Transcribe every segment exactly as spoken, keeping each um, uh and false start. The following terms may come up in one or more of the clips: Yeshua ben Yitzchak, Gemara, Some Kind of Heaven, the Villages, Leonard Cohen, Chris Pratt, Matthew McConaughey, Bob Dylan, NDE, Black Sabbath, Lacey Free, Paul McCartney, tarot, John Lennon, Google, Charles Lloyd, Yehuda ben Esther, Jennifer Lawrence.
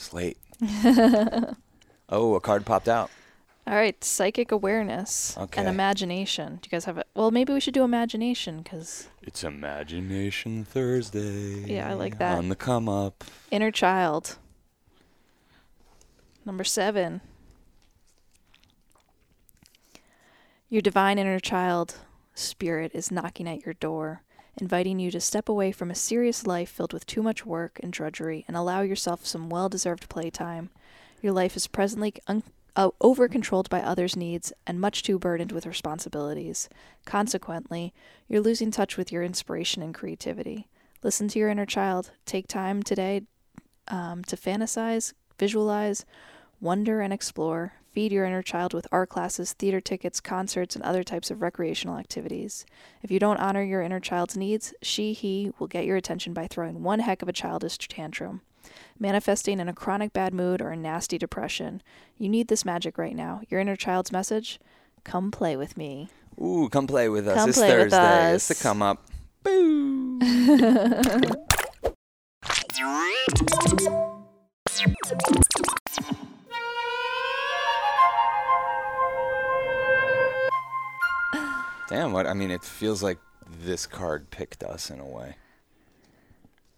It's late. Oh, a card popped out. All right, psychic awareness okay. and imagination. Do you guys have it? Well, maybe we should do imagination because it's Imagination Thursday. Yeah, I like that. On the come up. Inner child. Number seven. Your divine inner child spirit is knocking at your door, inviting you to step away from a serious life filled with too much work and drudgery and allow yourself some well-deserved playtime. Your life is presently un- uh, over-controlled by others' needs and much too burdened with responsibilities. Consequently, you're losing touch with your inspiration and creativity. Listen to your inner child. Take time today um, to fantasize, visualize, wonder, and explore. Feed your inner child with art classes, theater tickets, concerts, and other types of recreational activities. If you don't honor your inner child's needs, she, he will get your attention by throwing one heck of a childish tantrum, manifesting in a chronic bad mood or a nasty depression. You need this magic right now. Your inner child's message? Come play with me. Ooh, come play with us. Come it's play Thursday. With us. It's the come up. Boo! Damn, what I mean, it feels like this card picked us in a way.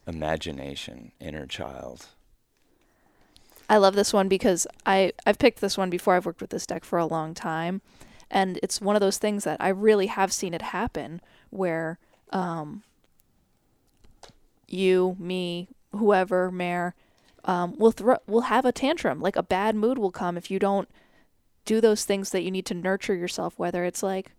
Imagination, inner child. I love this one because I, I've picked this one before. I've worked with this deck for a long time. And it's one of those things that I really have seen it happen where um, you, me, whoever, Mare, um, will, thro- will have a tantrum. Like a bad mood will come if you don't do those things that you need to nurture yourself, whether it's like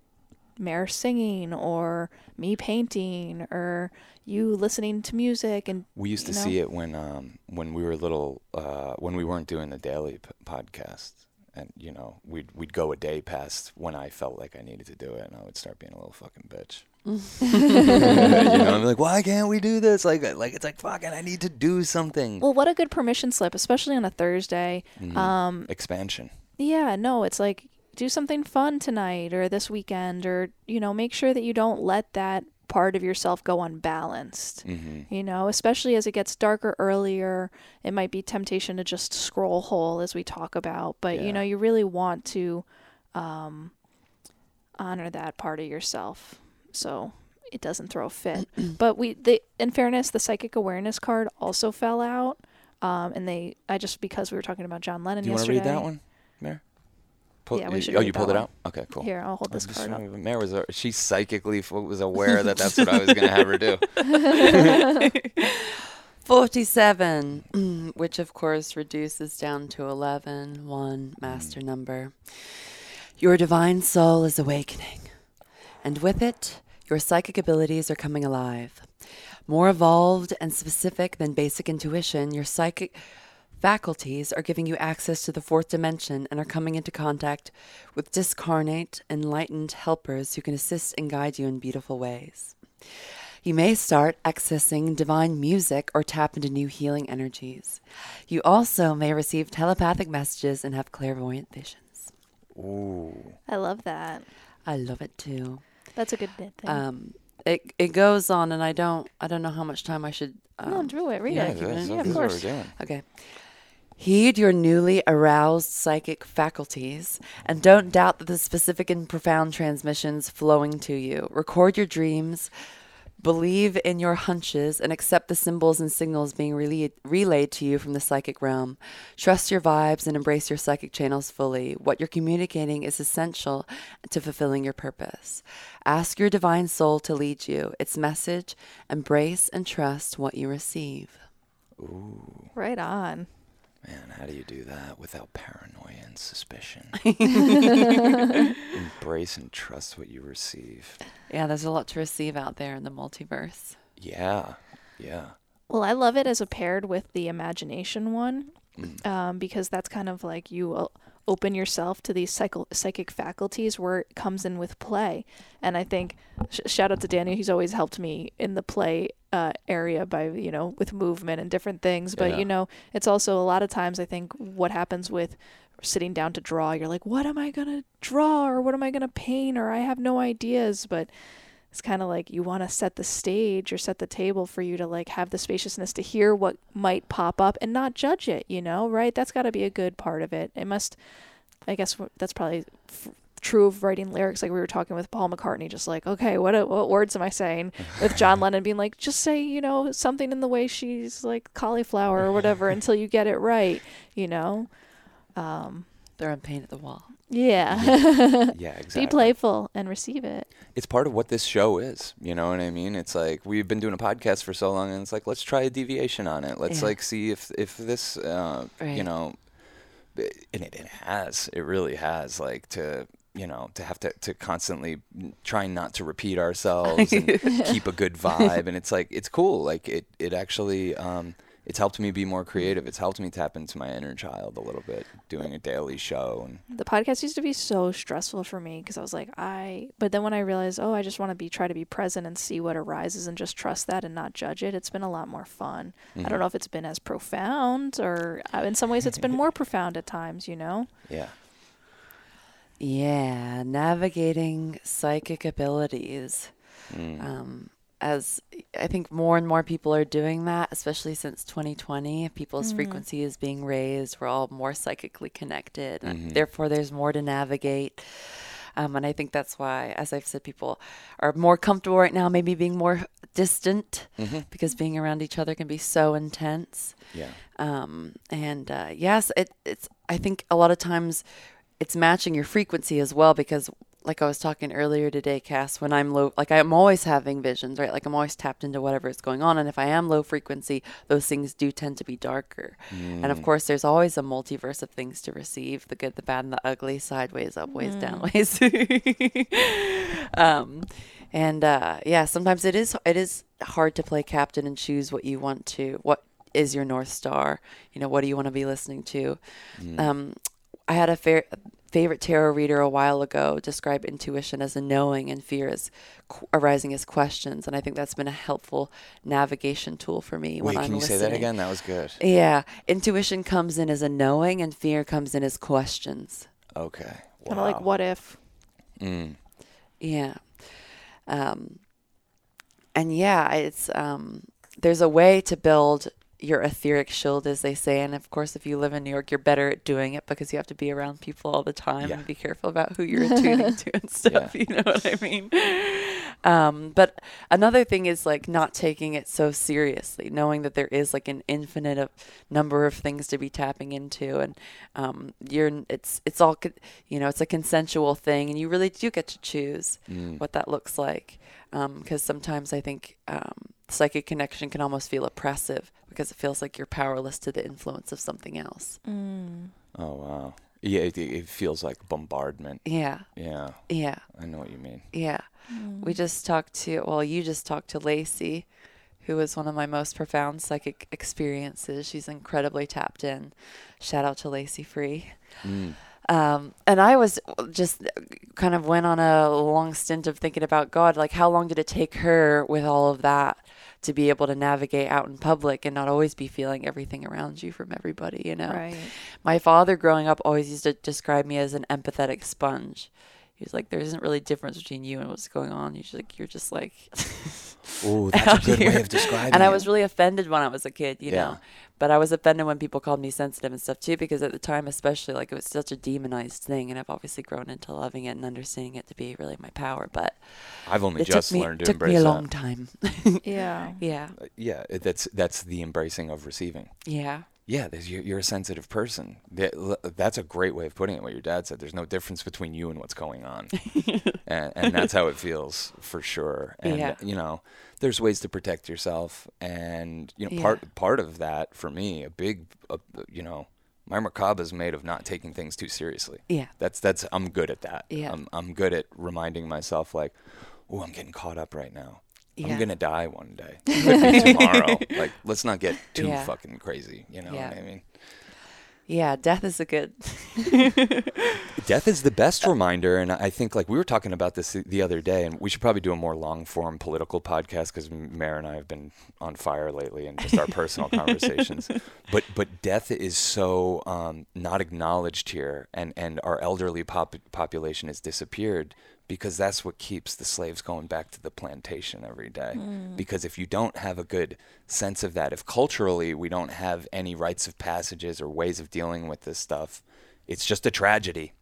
Mare singing or me painting or you listening to music. And we used to know. see it when um when we were little, uh when we weren't doing the daily p- podcast, and you know we'd we'd go a day past when I felt like I needed to do it, and I would start being a little fucking bitch. You know, I'm like, why can't we do this? Like, like it's like fucking I need to do something. Well, what a good permission slip, especially on a Thursday. Mm-hmm. Um, expansion. Yeah, no, it's like, do something fun tonight or this weekend, or, you know, make sure that you don't let that part of yourself go unbalanced, mm-hmm. you know, especially as it gets darker earlier. It might be temptation to just scroll hole as we talk about, but, yeah. you know, you really want to um, honor that part of yourself so it doesn't throw a fit. But we, the, in fairness, the psychic awareness card also fell out. Um, and they, I just, because we were talking about John Lennon yesterday. Do you want to read that one, Mare? Pull, yeah, we should. Oh, you pulled it out? Okay, cool. Here, I'll hold this card up. Mare was, she psychically was aware that that's what I was going to have her do. forty-seven, which of course reduces down to eleven, one master mm. number. Your divine soul is awakening, and with it, your psychic abilities are coming alive. More evolved and specific than basic intuition, your psychic faculties are giving you access to the fourth dimension and are coming into contact with discarnate, enlightened helpers who can assist and guide you in beautiful ways. You may start accessing divine music or tap into new healing energies. You also may receive telepathic messages and have clairvoyant visions. Ooh. I love that. I love it too. That's a good bit thing. Um, It it goes on, and I don't I don't know how much time I should. Um, no, do it. Read yeah, it. That's, yeah, that's of course. Okay. Heed your newly aroused psychic faculties, and don't doubt that the specific and profound transmissions flowing to you. Record your dreams, believe in your hunches, and accept the symbols and signals being relayed, relayed to you from the psychic realm. Trust your vibes and embrace your psychic channels fully. What you're communicating is essential to fulfilling your purpose. Ask your divine soul to lead you. Its message, embrace and trust what you receive. Ooh. Right on. Man, how do you do that without paranoia and suspicion? Embrace and trust what you receive. Yeah, there's a lot to receive out there in the multiverse. Yeah, yeah. Well, I love it as a paired with the imagination one, mm. um, because that's kind of like you open yourself to these psycho- psychic faculties where it comes in with play. And I think, sh- shout out to Danny, he's always helped me in the play Uh, area by, you know, with movement and different things. But, yeah. you know, it's also a lot of times I think what happens with sitting down to draw, you're like, what am I going to draw? Or what am I going to paint? Or I have no ideas. But It's kind of like you want to set the stage or set the table for you to like have the spaciousness to hear what might pop up and not judge it, you know, right? That's got to be a good part of it. It must, I guess that's probably f- true of writing lyrics. Like we were talking with Paul McCartney, just like, okay, what what words am I saying? With John Lennon being like, just say, you know, something in the way she's like cauliflower or whatever until you get it right, you know? Um, They're on paint at the wall. Yeah. yeah. yeah, exactly. Be playful and receive it. It's part of what this show is. You know what I mean? It's like we've been doing a podcast for so long, and it's like, let's try a deviation on it. Let's yeah. like see if if this, uh, right. you know, and it, it has. It really has. Like to you know to have to to constantly try not to repeat ourselves and keep a good vibe. And it's like it's cool. Like it it actually. Um, It's helped me be more creative. It's helped me tap into my inner child a little bit, doing a daily show. And the podcast used to be so stressful for me because I was like, I, but then when I realized, oh, I just want to be, try to be present and see what arises and just trust that and not judge it. It's been a lot more fun. Mm-hmm. I don't know if it's been as profound or in some ways it's been more profound at times, you know? Yeah. Yeah. Navigating psychic abilities. Mm. Um, As I think more and more people are doing that, especially since twenty twenty, people's mm-hmm. frequency is being raised. We're all more psychically connected. Mm-hmm. Therefore, there's more to navigate. Um, and I think that's why, as I've said, people are more comfortable right now, maybe being more distant mm-hmm. because being around each other can be so intense. Yeah. Um, and uh, yes, it, it's. I think a lot of times it's matching your frequency as well because like I was talking earlier today, Cass, when I'm low, like I'm always having visions, right? Like I'm always tapped into whatever is going on. And if I am low frequency, those things do tend to be darker. Mm. And of course, there's always a multiverse of things to receive, the good, the bad, and the ugly, sideways, upways, mm. downways. um, and uh, yeah, sometimes it is it is hard to play captain and choose what you want to, what is your North Star? You know, what do you want to be listening to? Mm. Um, I had a fair... favorite tarot reader a while ago described intuition as a knowing and fear as qu- arising as questions, and I think that's been a helpful navigation tool for me. Wait, when I'm listening. Wait, can you say that again? That was good. Yeah, intuition comes in as a knowing, and fear comes in as questions. Okay, wow. Kind of like what if? Mm. Yeah, um, and yeah, it's um, there's a way to build your etheric shield, as they say. And of course, if you live in New York, you're better at doing it because you have to be around people all the time yeah. and be careful about who you're attuning to and stuff. Yeah. You know what I mean? Um, but another thing is like not taking it so seriously, knowing that there is like an infinite of number of things to be tapping into. And um, you're, it's, it's all, you know, it's a consensual thing and you really do get to choose mm. what that looks like. Um, 'cause sometimes I think, um, psychic connection can almost feel oppressive because it feels like you're powerless to the influence of something else. Mm. Oh, wow. Yeah, it, it feels like bombardment. Yeah. Yeah. Yeah. I know what you mean. Yeah. Mm. We just talked to, well, you just talked to Lacey, who was one of my most profound psychic experiences. She's incredibly tapped in. Shout out to Lacey Free. Mm. Um, and I was just kind of went on a long stint of thinking about God, like how long did it take her with all of that to be able to navigate out in public and not always be feeling everything around you from everybody, you know? Right. My father growing up always used to describe me as an empathetic sponge. He was like, there isn't really a difference between you and what's going on. You're just like, you're just like ooh, that's a good here. Way of describing and it. I was really offended when I was a kid, you yeah. know. But I was offended when people called me sensitive and stuff too, because at the time especially, like, it was such a demonized thing, and I've obviously grown into loving it and understanding it to be really my power. But I've only just me, learned to embrace that. It took me a long that. time. yeah. Yeah. Uh, yeah, that's that's the embracing of receiving. Yeah. Yeah, you're, you're a sensitive person. That's a great way of putting it, what your dad said. There's no difference between you and what's going on. and, and that's how it feels for sure. And, yeah. you know, there's ways to protect yourself. And, you know, yeah. part part of that for me, a big, a, you know, my macabre is made of not taking things too seriously. Yeah. That's, that's, I'm good at that. Yeah. I'm, I'm good at reminding myself like, oh, I'm getting caught up right now. Yeah. I'm going to die one day. Could be tomorrow. Like, let's not get too yeah. fucking crazy. You know yeah. what I mean? Yeah, death is a good... Death is the best reminder. And I think, like, we were talking about this the other day, and we should probably do a more long-form political podcast because Mare and I have been on fire lately and just our personal conversations. But but death is so um, not acknowledged here, and, and our elderly pop- population has disappeared because that's what keeps the slaves going back to the plantation every day. Mm. Because if you don't have a good sense of that, if culturally we don't have any rites of passages or ways of dealing with this stuff, it's just a tragedy.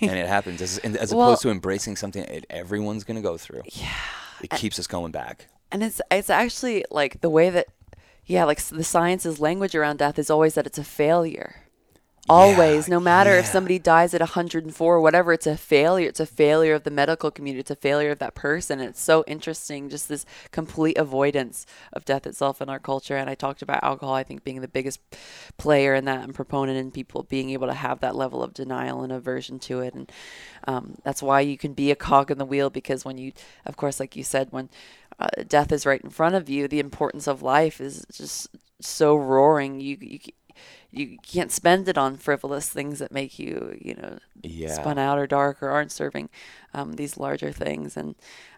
And it happens as, as well, opposed to embracing something that everyone's going to go through. Yeah. It and, keeps us going back. And it's it's actually like the way that, yeah, like the science's language around death is always that it's a failure. Always, yeah, no matter yeah. if somebody dies at one hundred four or whatever, it's a failure. It's a failure of the medical community. It's a failure of that person. And it's so interesting, just this complete avoidance of death itself in our culture. And I talked about alcohol, I think, being the biggest player in that and proponent in people being able to have that level of denial and aversion to it. And um, that's why you can be a cog in the wheel, because when you, of course, like you said, when uh, death is right in front of you, the importance of life is just so roaring. You you. You can't spend it on frivolous things that make you, you know, yeah. spun out or dark or aren't serving um, these larger things. And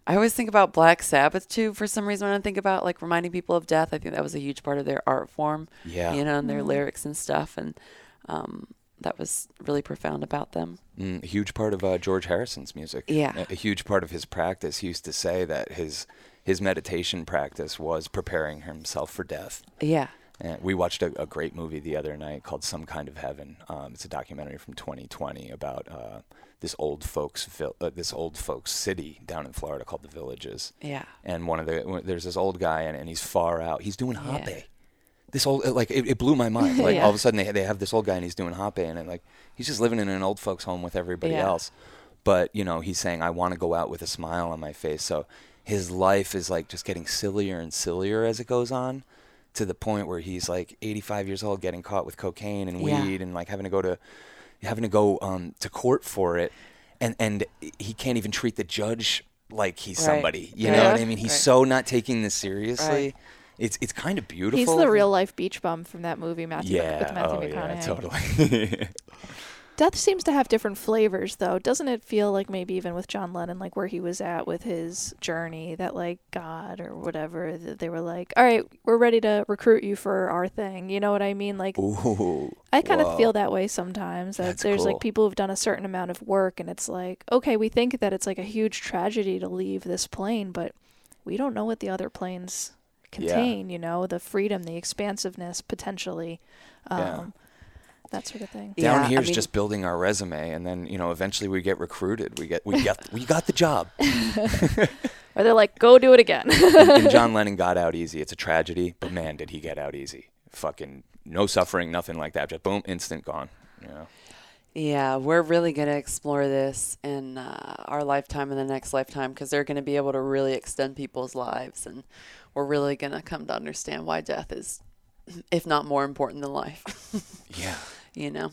I always think about Black Sabbath, too, for some reason. When I think about, like, reminding people of death, I think that was a huge part of their art form, yeah. you know, and their mm. lyrics and stuff. And um, that was really profound about them. Mm, a huge part of uh, George Harrison's music. Yeah. A huge part of his practice. He used to say that his his meditation practice was preparing himself for death. Yeah. And we watched a, a great movie the other night called Some Kind of Heaven. Um, it's a documentary from twenty twenty about uh, this old folks vil- uh, this old folks city down in Florida called the Villages. Yeah. And one of the there's this old guy and, and he's far out. He's doing hape. Yeah. This old like it, it blew my mind. Like yeah. all of a sudden they they have this old guy and he's doing hape and it, like he's just living in an old folks home with everybody yeah. else. But you know he's saying I want to go out with a smile on my face. So his life is like just getting sillier and sillier as it goes on, to the point where he's like eighty-five years old getting caught with cocaine and weed yeah. and like having to go to having to go um to court for it, and and he can't even treat the judge like he's right. somebody you yeah. know what I mean he's right. so not taking this seriously right. it's it's kind of beautiful. He's the real life beach bum from that movie Matthew yeah with Matthew oh McConaughey. Yeah totally. Death seems to have different flavors, though. Doesn't it feel like maybe even with John Lennon, like where he was at with his journey, that like God or whatever, that they were like, all right, we're ready to recruit you for our thing. You know what I mean? Like, ooh, I kind of feel that way sometimes. That there's cool. like people who've done a certain amount of work and it's like, okay, we think that it's like a huge tragedy to leave this plane, but we don't know what the other planes contain, yeah. you know, the freedom, the expansiveness, potentially. Um, yeah. That sort of thing. Down yeah, here is I mean, just building our resume, and then you know eventually we get recruited. We get we got we got the job. Or they're like, go do it again. and, and John Lennon got out easy. It's a tragedy, but man, did he get out easy? Fucking no suffering, nothing like that. Just boom, instant gone. You know? Yeah, we're really gonna explore this in uh, our lifetime and the next lifetime, because they're gonna be able to really extend people's lives, and we're really gonna come to understand why death is, if not more important than life. yeah. You know,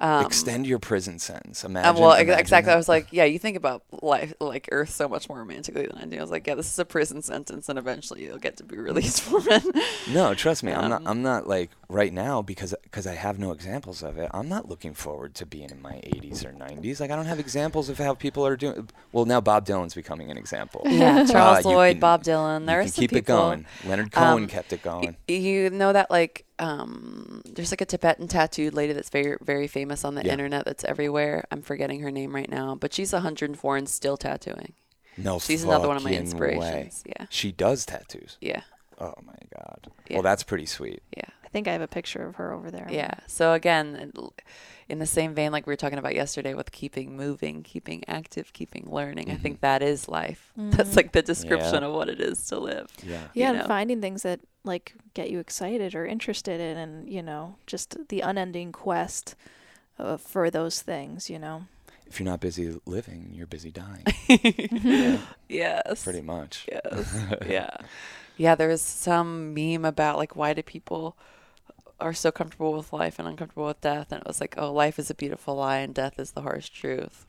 um, extend your prison sentence. Imagine. Uh, well, imagine exactly. That. I was like, yeah, you think about life, like Earth, so much more romantically than I do. I was like, yeah, this is a prison sentence, and eventually you'll get to be released from it. No, trust me, um, I'm not. I'm not like right now because because I have no examples of it. I'm not looking forward to being in my eighties or nineties. Like I don't have examples of how people are doing. Well, now Bob Dylan's becoming an example. Yeah, Charles uh, Lloyd, can, Bob Dylan. There you can are some keep people. It going. Leonard Cohen um, kept it going. Y- you know that like. Um, there's like a Tibetan tattooed lady that's very, very famous on the yeah. internet. That's everywhere. I'm forgetting her name right now, but she's one hundred four and still tattooing. No, she's another one of my inspirations. Way. Yeah, she does tattoos. Yeah. Oh my God. Yeah. Well, that's pretty sweet. Yeah. I think I have a picture of her over there. Yeah. So again, in the same vein, like we were talking about yesterday with keeping moving, keeping active, keeping learning. Mm-hmm. I think that is life. Mm-hmm. That's like the description yeah. of what it is to live. Yeah. Yeah. You know? And finding things that like get you excited or interested in, and you know, just the unending quest uh, for those things, you know. If you're not busy living, you're busy dying. yeah. Yes. Pretty much. Yes. yeah. Yeah, there was some meme about like why do people are so comfortable with life and uncomfortable with death, and it was like, oh, life is a beautiful lie and death is the harsh truth.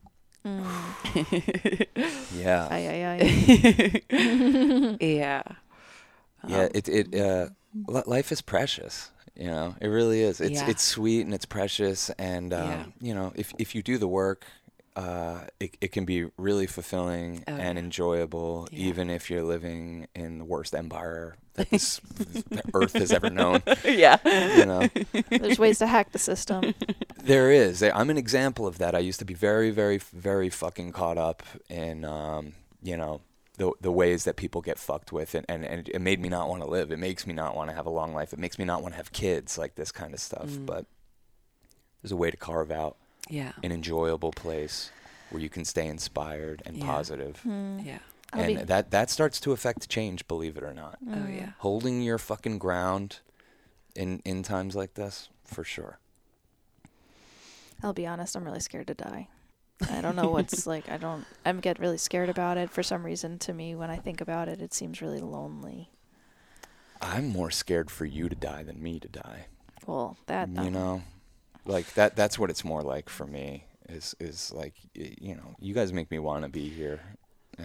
Mm. yeah. Aye, aye, aye. yeah. Um, yeah. It it uh, life is precious. You know, it really is. It's yeah. it's sweet and it's precious, and um, yeah. you know, if if you do the work. Uh, it, it can be really fulfilling oh, and yeah. enjoyable, yeah. even if you're living in the worst empire that this that earth has ever known. Yeah. You know? There's ways to hack the system. There is. I'm an example of that. I used to be very, very, very fucking caught up in, um, you know, the the ways that people get fucked with. And, and, and it made me not want to live. It makes me not want to have a long life. It makes me not want to have kids, like this kind of stuff. Mm. But there's a way to carve out yeah. an enjoyable place where you can stay inspired and yeah. positive. Mm. Yeah. I'll and be- that, that starts to affect change, believe it or not. Mm. Oh, yeah. Holding your fucking ground in, in times like this, for sure. I'll be honest, I'm really scared to die. I don't know what's like, I don't, I get really scared about it. For some reason, to me, when I think about it, it seems really lonely. I'm more scared for you to die than me to die. Well, that... You um, know, like that, that's what it's more like for me is, is like, you know, you guys make me want to be here. Uh,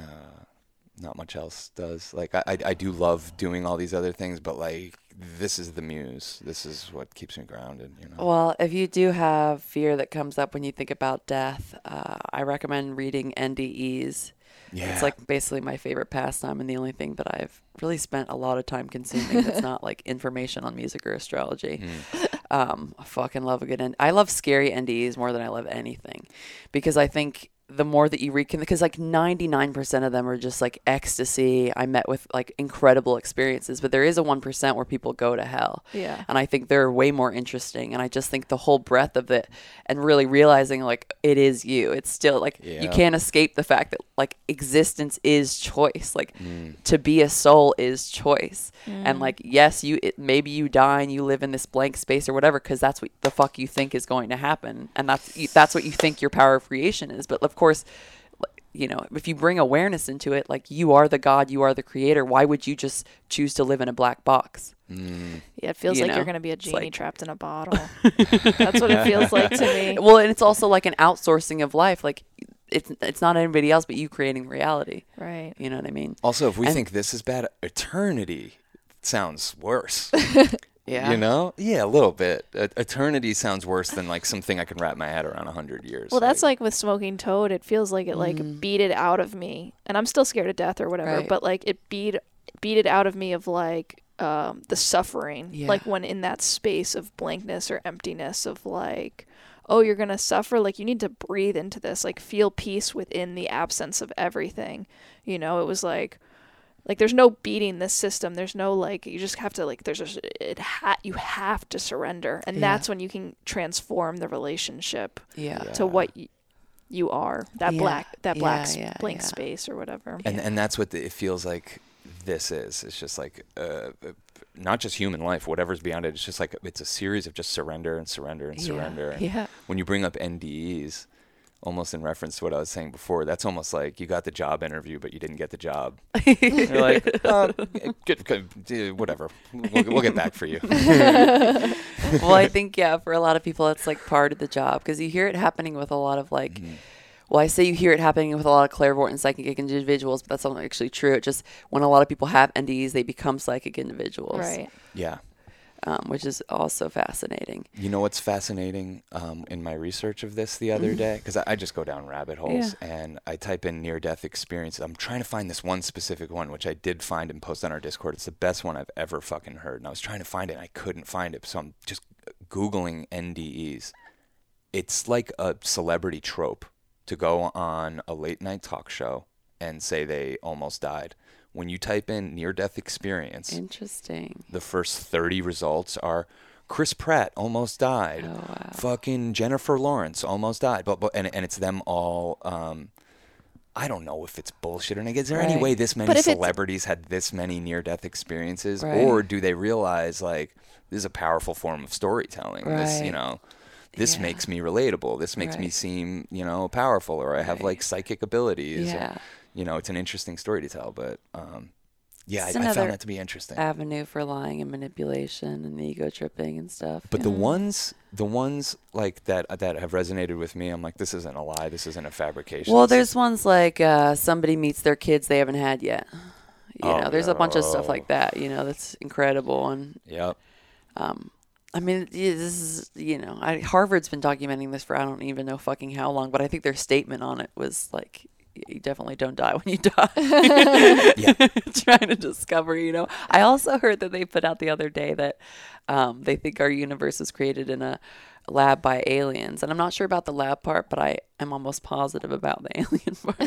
not much else does. Like, I, I, I do love doing all these other things, but like, this is the muse. This is what keeps me grounded, you know? Well, if you do have fear that comes up when you think about death, uh, I recommend reading N D Es. Yeah. It's like basically my favorite pastime and the only thing that I've really spent a lot of time consuming that's not like information on music or astrology. Mm. Um, I fucking love a good N D E. I love scary N D Es more than I love anything because I think the more that you read, because like ninety-nine percent of them are just like ecstasy. I met with like incredible experiences, but there is a one percent where people go to hell. Yeah. And I think they're way more interesting. And I just think the whole breadth of it and really realizing like it is you, it's still like yeah. you can't escape the fact that like existence is choice. Like mm. to be a soul is choice. Mm. And like, yes, you, it, maybe you die and you live in this blank space or whatever, because that's what the fuck you think is going to happen. And that's, that's what you think your power of creation is. But of course, Of course, you know, if you bring awareness into it, like you are the God, you are the creator. Why would you just choose to live in a black box? Mm. Yeah, it feels you like know? You're going to be a genie like... trapped in a bottle. That's what it feels like to me. Well, and it's also like an outsourcing of life. Like it's it's not anybody else but you creating reality. Right. You know what I mean? Also, if we and... think this is bad, eternity sounds worse. Yeah. You know? Yeah, a little bit. E- eternity sounds worse than like something I can wrap my head around one hundred years. Well, like. That's like with smoking toad. It feels like it like mm. beat it out of me. And I'm still scared of death or whatever, right. but like it beat beat it out of me of like um, the suffering. Yeah. Like when in that space of blankness or emptiness of like, oh, you're going to suffer. Like you need to breathe into this. Like feel peace within the absence of everything. You know, it was like, Like, there's no beating this system. There's no, like, you just have to, like, there's a, it ha- you have to surrender. And yeah. that's when you can transform the relationship yeah. to what y- you are, that yeah. black, that yeah, black sp- yeah, blank yeah. space or whatever. And yeah. and that's what the, it feels like this is. It's just, like, uh, not just human life, whatever's beyond it. It's just, like, it's a series of just surrender and surrender and yeah. surrender. And yeah. when you bring up N D Es, almost in reference to what I was saying before, that's almost like you got the job interview, but you didn't get the job. You're like, uh, good, good, whatever, we'll, we'll get back for you. Well, I think, yeah, for a lot of people, that's like part of the job because you hear it happening with a lot of like, mm. well, I say you hear it happening with a lot of clairvoyant and psychic individuals, but that's not actually true. It just, when a lot of people have N D Es, they become psychic individuals. Right. Yeah. Um, which is also fascinating. You know what's fascinating um, in my research of this the other day? Because I, I just go down rabbit holes yeah. and I type in near-death experience. I'm trying to find this one specific one, which I did find and post on our Discord. It's the best one I've ever fucking heard. And I was trying to find it and I couldn't find it. So I'm just Googling N D Es. It's like a celebrity trope to go on a late-night talk show and say they almost died. When you type in near-death experience, interesting. The first thirty results are Chris Pratt almost died, oh, wow. fucking Jennifer Lawrence almost died, but, but and and it's them all. Um, I don't know if it's bullshit or not. Is there right. any way this many celebrities had this many near-death experiences, right. or do they realize like this is a powerful form of storytelling? Right. This, you know. This yeah. makes me relatable. This makes right. me seem, you know, powerful, or I have right. like psychic abilities. Yeah. Or, you know, it's an interesting story to tell, but um, yeah, I, I found that to be interesting. Avenue for lying and manipulation and ego tripping and stuff. But yeah. the ones, the ones like that that have resonated with me, I'm like, this isn't a lie. This isn't a fabrication. Well, there's ones like uh, somebody meets their kids they haven't had yet. You oh, know, there's no. a bunch of stuff like that. You know, that's incredible. And yep. Um, I mean, this is, you know, I, Harvard's been documenting this for I don't even know fucking how long, but I think their statement on it was like, you definitely don't die when you die. Yeah. Trying to discover, you know. I also heard that they put out the other day that um, they think our universe was created in a lab by aliens. And I'm not sure about the lab part, but I am almost positive about the alien part.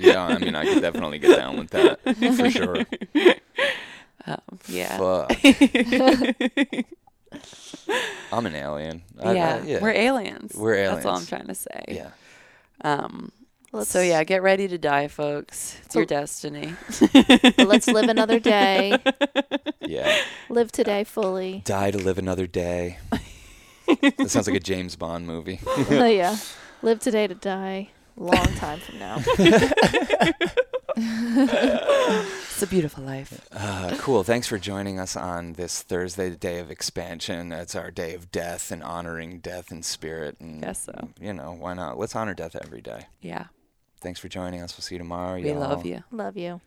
Yeah, I mean, I could definitely get down with that for sure. Um, yeah. Fuck. I'm an alien. I, yeah. I, yeah, we're aliens. We're aliens. That's all I'm trying to say. Yeah. Um. Let's, so yeah, get ready to die, folks. It's your destiny. Let's live another day. Yeah. Live today fully. Die to live another day. That sounds like a James Bond movie. Oh yeah. Live today to die. Long time from now. It's a beautiful life. Uh, cool. Thanks for joining us on this Thursday, the day of expansion. It's our day of death and honoring death in spirit. And, guess so. You know, why not? Let's honor death every day. Yeah. Thanks for joining us. We'll see you tomorrow. We y'all. love you. Love you.